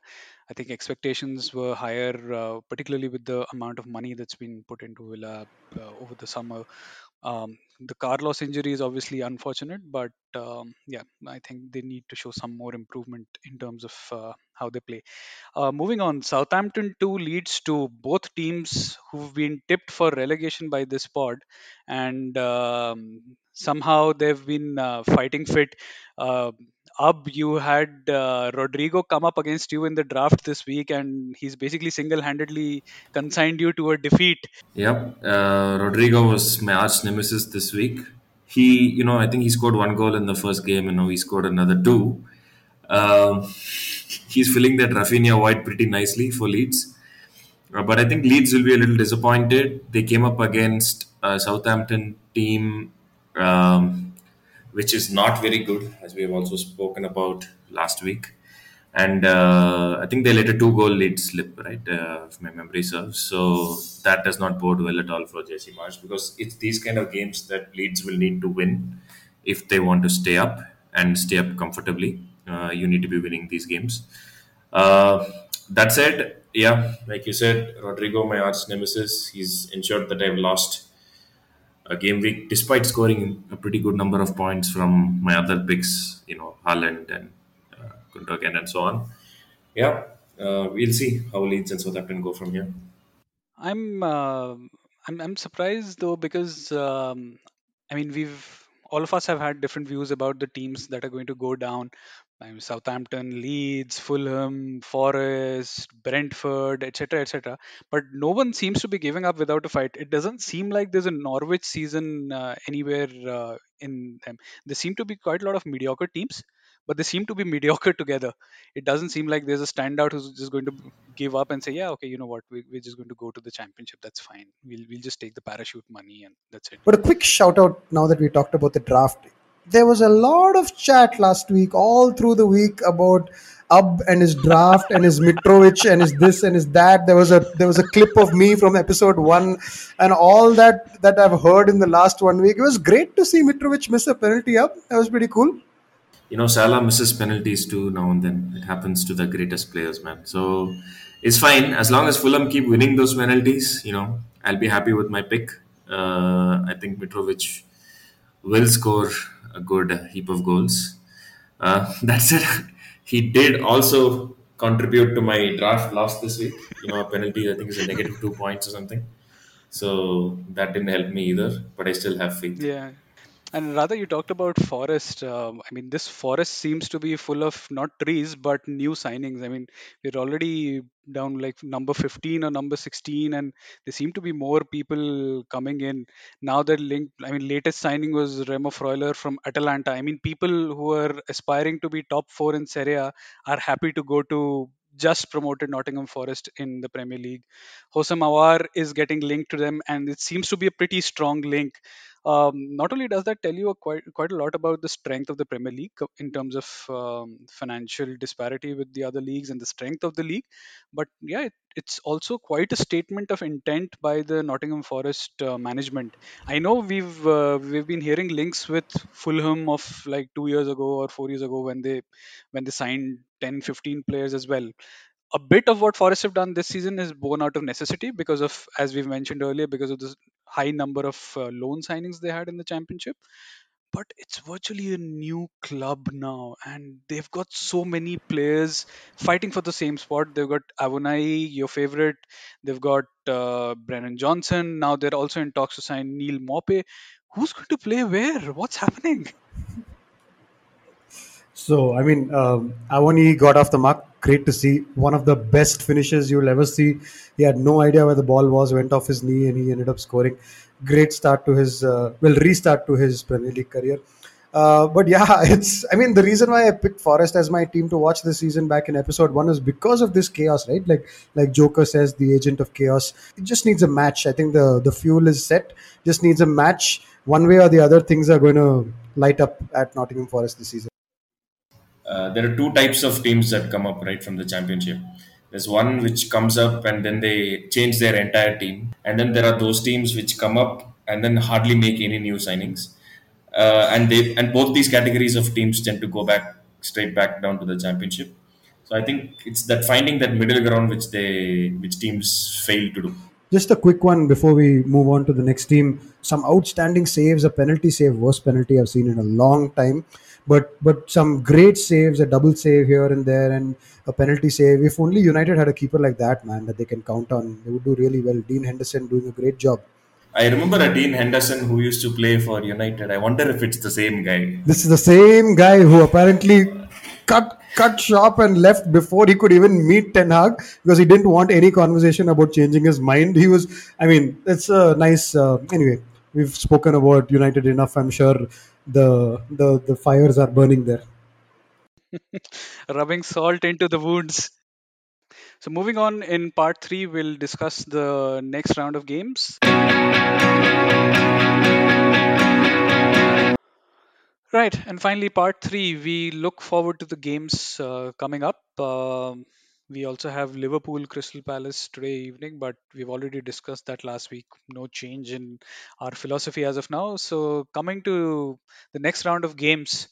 I think expectations were higher, particularly with the amount of money that's been put into Villa over the summer. The Carlos injury is obviously unfortunate, but yeah, I think they need to show some more improvement in terms of how they play. Moving on, Southampton 2 leads to both teams who've been tipped for relegation by this pod, and somehow they've been fighting fit. Ab, you had Rodrigo come up against you in the draft this week, and he's basically single-handedly consigned you to a defeat. Yep, Rodrigo was my arch nemesis this week. He, you know, I think he scored one goal in the first game, and now he scored another two. He's filling that Rafinha void pretty nicely for Leeds. But I think Leeds will be a little disappointed. They came up against a Southampton team, which is not very good, as we have also spoken about last week. And I think they let a 2-goal lead slip, right, if my memory serves. So that does not bode well at all for Jesse Marsch, because it's these kind of games that Leeds will need to win if they want to stay up and stay up comfortably. You need to be winning these games. That said, yeah, like you said, Rodrigo, my arch nemesis, he's ensured that I've lost a game week, despite scoring a pretty good number of points from my other picks, you know, Haaland and Gundogan and so on. Yeah, we'll see how Leeds and Southampton go from here. I'm surprised though, because I mean, all of us have had different views about the teams that are going to go down. I mean, Southampton, Leeds, Fulham, Forest, Brentford, etc., etc. But no one seems to be giving up without a fight. It doesn't seem like there's a Norwich season anywhere in them. There seem to be quite a lot of mediocre teams, but they seem to be mediocre together. It doesn't seem like there's a standout who's just going to give up and say, yeah, okay, you know what, we're just going to go to the championship. That's fine. We'll just take the parachute money and that's it. But a quick shout out now that we talked about the draft. There was a lot of chat last week, all through the week, about Ab and his draft and his Mitrovic and his this and his that. There was a clip of me from episode 1 and all that I've heard in the last 1 week. It was great to see Mitrovic miss a penalty, Ab. That was pretty cool. You know, Salah misses penalties too now and then. It happens to the greatest players, man. So it's fine. As long as Fulham keep winning those penalties, you know, I'll be happy with my pick. I think Mitrovic will score a good heap of goals. That said, he did also contribute to my draft loss this week. You know, a penalty, I think, is a negative 2 points or something. So that didn't help me either, but I still have faith. Yeah. And rather, you talked about Forest. I mean, this Forest seems to be full of not trees, but new signings. I mean, we're already down like number 15 or number 16, and there seem to be more people coming in. Now they're linked. I mean, latest signing was Remo Freuler from Atalanta. I mean, people who are aspiring to be top 4 in Serie A are happy to go to just promoted Nottingham Forest in the Premier League. Hosam Awar is getting linked to them, and it seems to be a pretty strong link. Not only does that tell you quite a lot about the strength of the Premier League in terms of financial disparity with the other leagues and the strength of the league, but yeah, it's also quite a statement of intent by the Nottingham Forest management. I know we've been hearing links with Fulham of like 2 years ago or 4 years ago when they signed 10-15 players as well. A bit of what Forest have done this season is born out of necessity because of, as we've mentioned earlier, because of this high number of loan signings they had in the championship. But it's virtually a new club now, and they've got so many players fighting for the same spot. They've got Avonai, your favorite. They've got Brennan Johnson. Now they're also in talks to sign Neal Maupay. Who's going to play where? What's happening? So, I mean, Avonai got off the mark great to see. One of the best finishes you'll ever see. He had no idea where the ball was, went off his knee, and he ended up scoring. Great start to his, restart to his Premier League career. But yeah, the reason why I picked Forest as my team to watch this season back in episode 1 is because of this chaos, right? Like Joker says, the agent of chaos. It just needs a match. I think the fuel is set, just needs a match. One way or the other, things are going to light up at Nottingham Forest this season. There are two types of teams that come up right from the championship. There's one which comes up and then they change their entire team. And then there are those teams which come up and then hardly make any new signings. And both these categories of teams tend to go straight back down to the championship. So I think it's that finding that middle ground which teams fail to do. Just a quick one before we move on to the next team. Some outstanding saves, a penalty save, worst penalty I've seen in a long time. But some great saves, a double save here and there, and a penalty save. If only United had a keeper like that, man, that they can count on, they would do really well. Dean Henderson doing a great job. I remember a Dean Henderson who used to play for United. I wonder if it's the same guy. This is the same guy who apparently cut shop and left before he could even meet Ten Hag because he didn't want any conversation about changing his mind. He was, it's a nice... anyway, we've spoken about United enough. I'm sure the fires are burning there. Rubbing salt into the wounds. So moving on, in part 3, we'll discuss the next round of games. Right, and finally part 3, we look forward to the games coming up. We also have Liverpool Crystal Palace today evening, but we've already discussed that last week. No change in our philosophy as of now. So coming to the next round of games,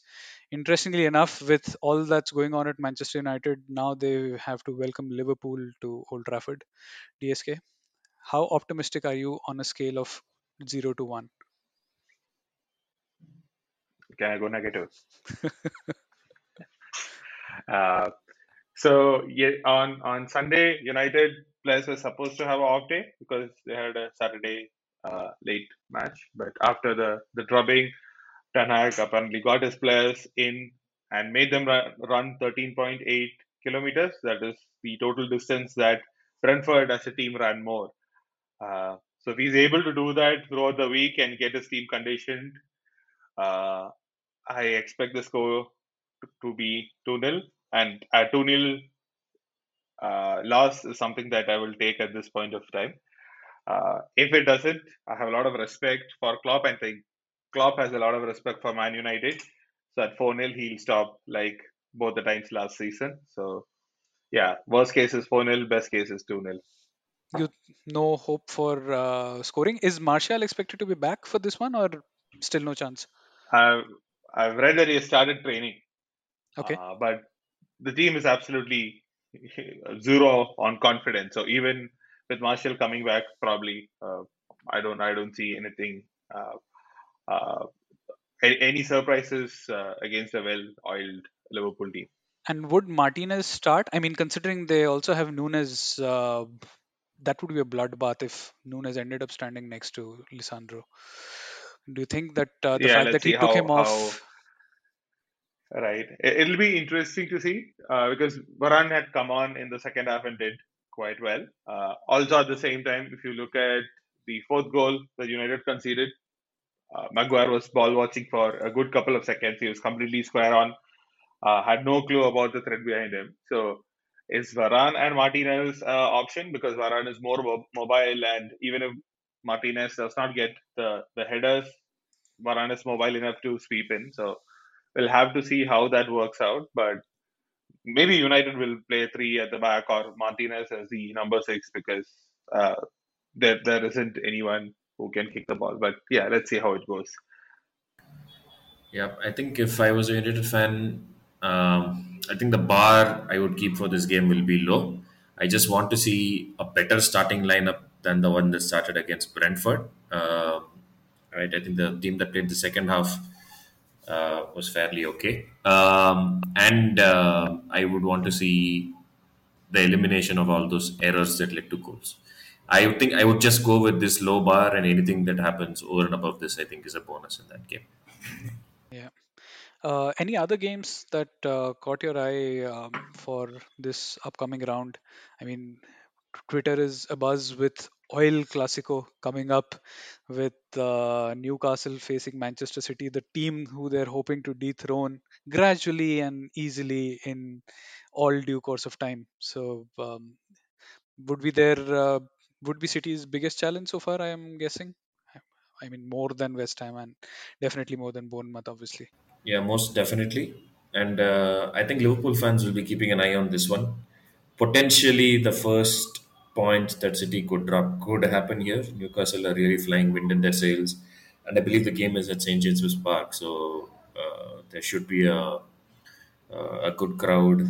interestingly enough, with all that's going on at Manchester United, now they have to welcome Liverpool to Old Trafford. DSK, how optimistic are you on a scale of 0 to 1? Can I go negative? On Sunday, United players were supposed to have an off day because they had a Saturday late match. But after the drubbing, Ten Hag apparently got his players in and made them run 13.8 kilometers. That is the total distance that Brentford as a team ran more. So if he's able to do that throughout the week and get his team conditioned, I expect the score to be 2-0. And a 2-0 loss is something that I will take at this point of time. If it doesn't, I have a lot of respect for Klopp, and think Klopp has a lot of respect for Man United. So at 4-0, he'll stop like both the times last season. So yeah, worst case is 4-0, best case is 2-0. No hope for scoring. Is Martial expected to be back for this one, or still no chance? I've read that he has started training. Okay. But the team is absolutely zero on confidence. So even with Martial coming back, probably I don't see anything. Any surprises against a well-oiled Liverpool team. And would Martinez start? Considering they also have Nunes, that would be a bloodbath if Nunes ended up standing next to Lisandro. Do you think that fact that he took him off? Right. It'll be interesting to see because Varane had come on in the second half and did quite well. Also, at the same time, if you look at the fourth goal that United conceded, Maguire was ball watching for a good couple of seconds. He was completely square on, had no clue about the threat behind him. So, is Varane and Martinez option? Because Varane is more mobile, and even if Martinez does not get the headers, Varane is mobile enough to sweep in. So, we'll have to see how that works out, but maybe United will play 3 at the back or Martinez as the number 6 because there isn't anyone who can kick the ball. But yeah, let's see how it goes. Yeah, I think if I was a United fan, I think the bar I would keep for this game will be low. I just want to see a better starting lineup than the one that started against Brentford. Right, I think the team that played the second half was fairly okay. I would want to see the elimination of all those errors that led to goals. I think I would just go with this low bar, and anything that happens over and above this, I think, is a bonus in that game. Yeah. Any other games that caught your eye for this upcoming round? I mean, Twitter is abuzz with Oil Clasico coming up, with Newcastle facing Manchester City, the team who they're hoping to dethrone gradually and easily in all due course of time. So, would be City's biggest challenge so far, I am guessing. I mean, more than West Ham and definitely more than Bournemouth, obviously. Yeah, most definitely. And I think Liverpool fans will be keeping an eye on this one. Potentially, the first point that City could drop could happen here. Newcastle are really flying wind in their sails. And I believe the game is at St. James's Park. So there should be a good crowd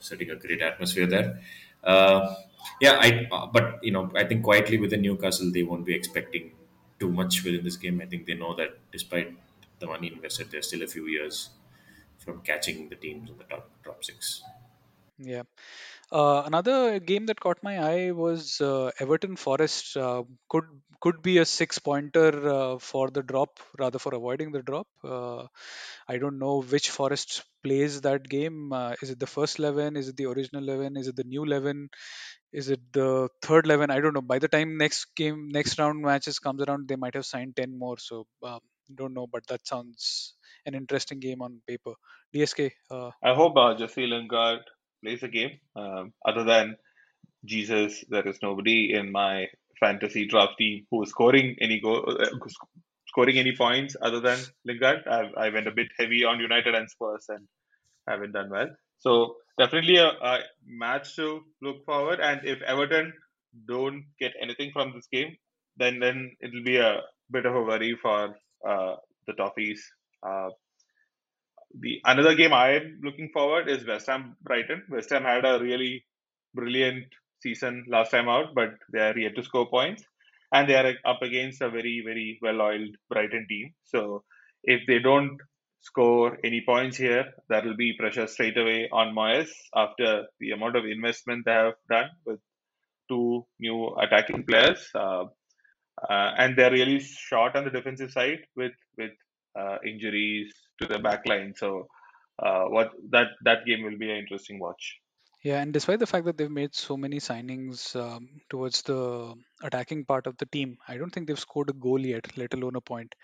setting a great atmosphere there. But, you know, I think quietly within Newcastle, they won't be expecting too much within this game. I think they know that despite the money invested, they're still a few years from catching the teams in the top six. Yeah. Another game that caught my eye was Everton Forest. Could be a six-pointer for the drop, rather for avoiding the drop. I don't know which Forest plays that game. Is it the first 11? Is it the original 11? Is it the new 11? Is it the third 11? I don't know. By the time next round matches comes around, they might have signed 10 more. So don't know, but that sounds an interesting game on paper. DSK. I hope Jesse Lingard plays a game. Other than Jesus, there is nobody in my fantasy draft team who is scoring any points other than Lingard. I went a bit heavy on United and Spurs and haven't done well. So definitely a match to look forward. And if Everton don't get anything from this game, then it'll be a bit of a worry for the Toffees. The another game I am looking forward is West Ham Brighton. West Ham had a really brilliant season last time out, but they are yet to score points, and they are up against a very, very well-oiled Brighton team. So if they don't score any points here, that will be pressure straight away on Moyes after the amount of investment they have done with two new attacking players. And they're really short on the defensive side with injuries to the back line. So that game will be an interesting watch. Yeah, and despite the fact that they've made so many signings towards the attacking part of the team, I don't think they've scored a goal yet, let alone a point.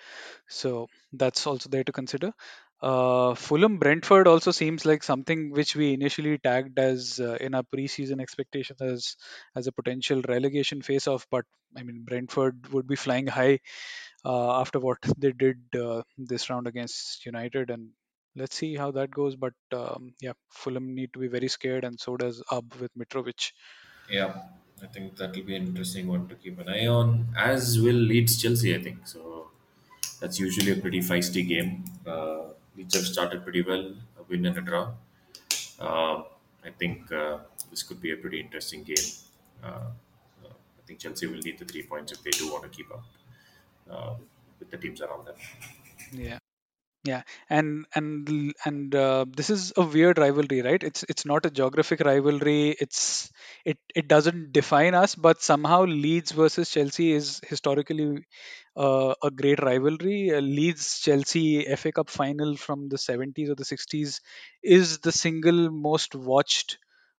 So that's also there to consider. Fulham-Brentford also seems like something which we initially tagged as in our pre-season expectations as a potential relegation face-off. But, I mean, Brentford would be flying high after what they did this round against United, and let's see how that goes. But Fulham need to be very scared, and so does Ab with Mitrovic. Yeah, I think that will be an interesting one to keep an eye on, as will Leeds Chelsea, I think. So that's usually a pretty feisty game. Leeds have started pretty well, a win and a draw. I think this could be a pretty interesting game. I think Chelsea will need the 3 points if they do want to keep up with the teams around them. Yeah. Yeah, and this is a weird rivalry, right? It's not a geographic rivalry. It doesn't define us, but somehow Leeds versus Chelsea is historically a great rivalry. Leeds Chelsea FA Cup final from the 70s or the 60s is the single most watched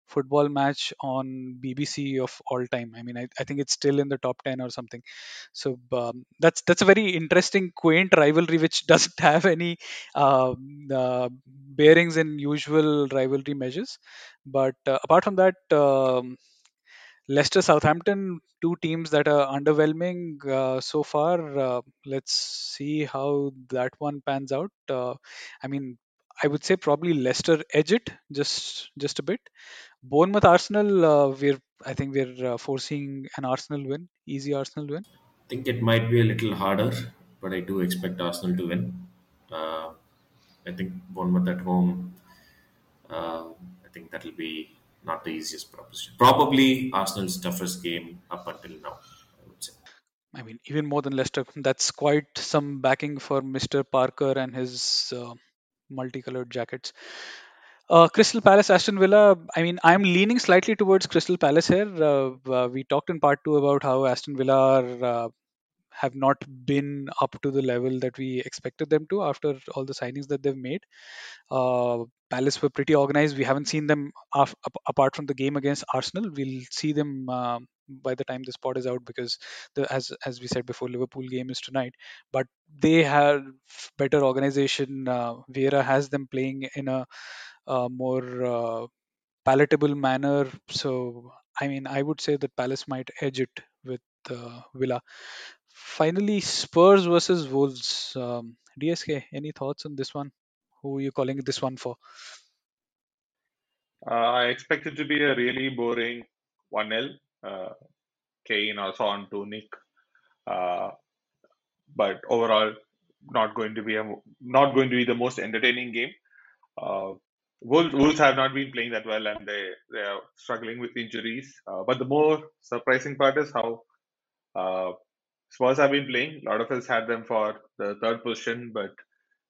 football match on BBC of all time. I mean, I think it's still in the top 10 or something. So that's a very interesting, quaint rivalry which doesn't have any bearings in usual rivalry measures. But apart from that, Leicester, Southampton, two teams that are underwhelming so far. Let's see how that one pans out. I would say probably Leicester edge it just a bit. Bournemouth Arsenal, we're foreseeing an Arsenal win, easy Arsenal win. I think it might be a little harder, but I do expect Arsenal to win. I think Bournemouth at home, I think that will be not the easiest proposition. Probably Arsenal's toughest game up until now, I would say. I mean, even more than Leicester. That's quite some backing for Mr. Parker and his multicolored jackets. Crystal Palace, Aston Villa. I mean, I'm leaning slightly towards Crystal Palace here. We talked in part 2 about how Aston Villa are have not been up to the level that we expected them to after all the signings that they've made. Palace were pretty organized. We haven't seen them apart from the game against Arsenal. We'll see them by the time this pod is out because, as we said before, Liverpool game is tonight. But they have better organization. Vieira has them playing in a more palatable manner. So, I mean, I would say that Palace might edge it with Villa. Finally, Spurs versus Wolves. DSK, any thoughts on this one? Who are you calling this one for? I expect it to be a really boring 1-0. Kane also on to Nick. But overall, not going to be the most entertaining game. Wolves have not been playing that well and they are struggling with injuries. But the more surprising part is how Spurs have been playing. A lot of us had them for the third position, but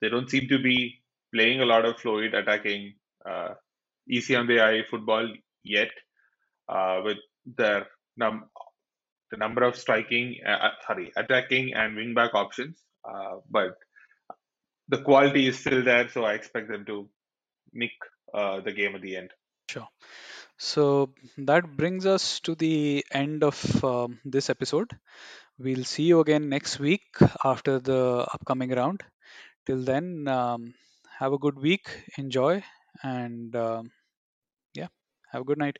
they don't seem to be playing a lot of fluid attacking, easy on the eye football yet. With their the number of attacking and wing back options, but the quality is still there, so I expect them to nick the game at the end. Sure. So that brings us to the end of this episode. We'll see you again next week after the upcoming round. Till then, have a good week, enjoy, and have a good night.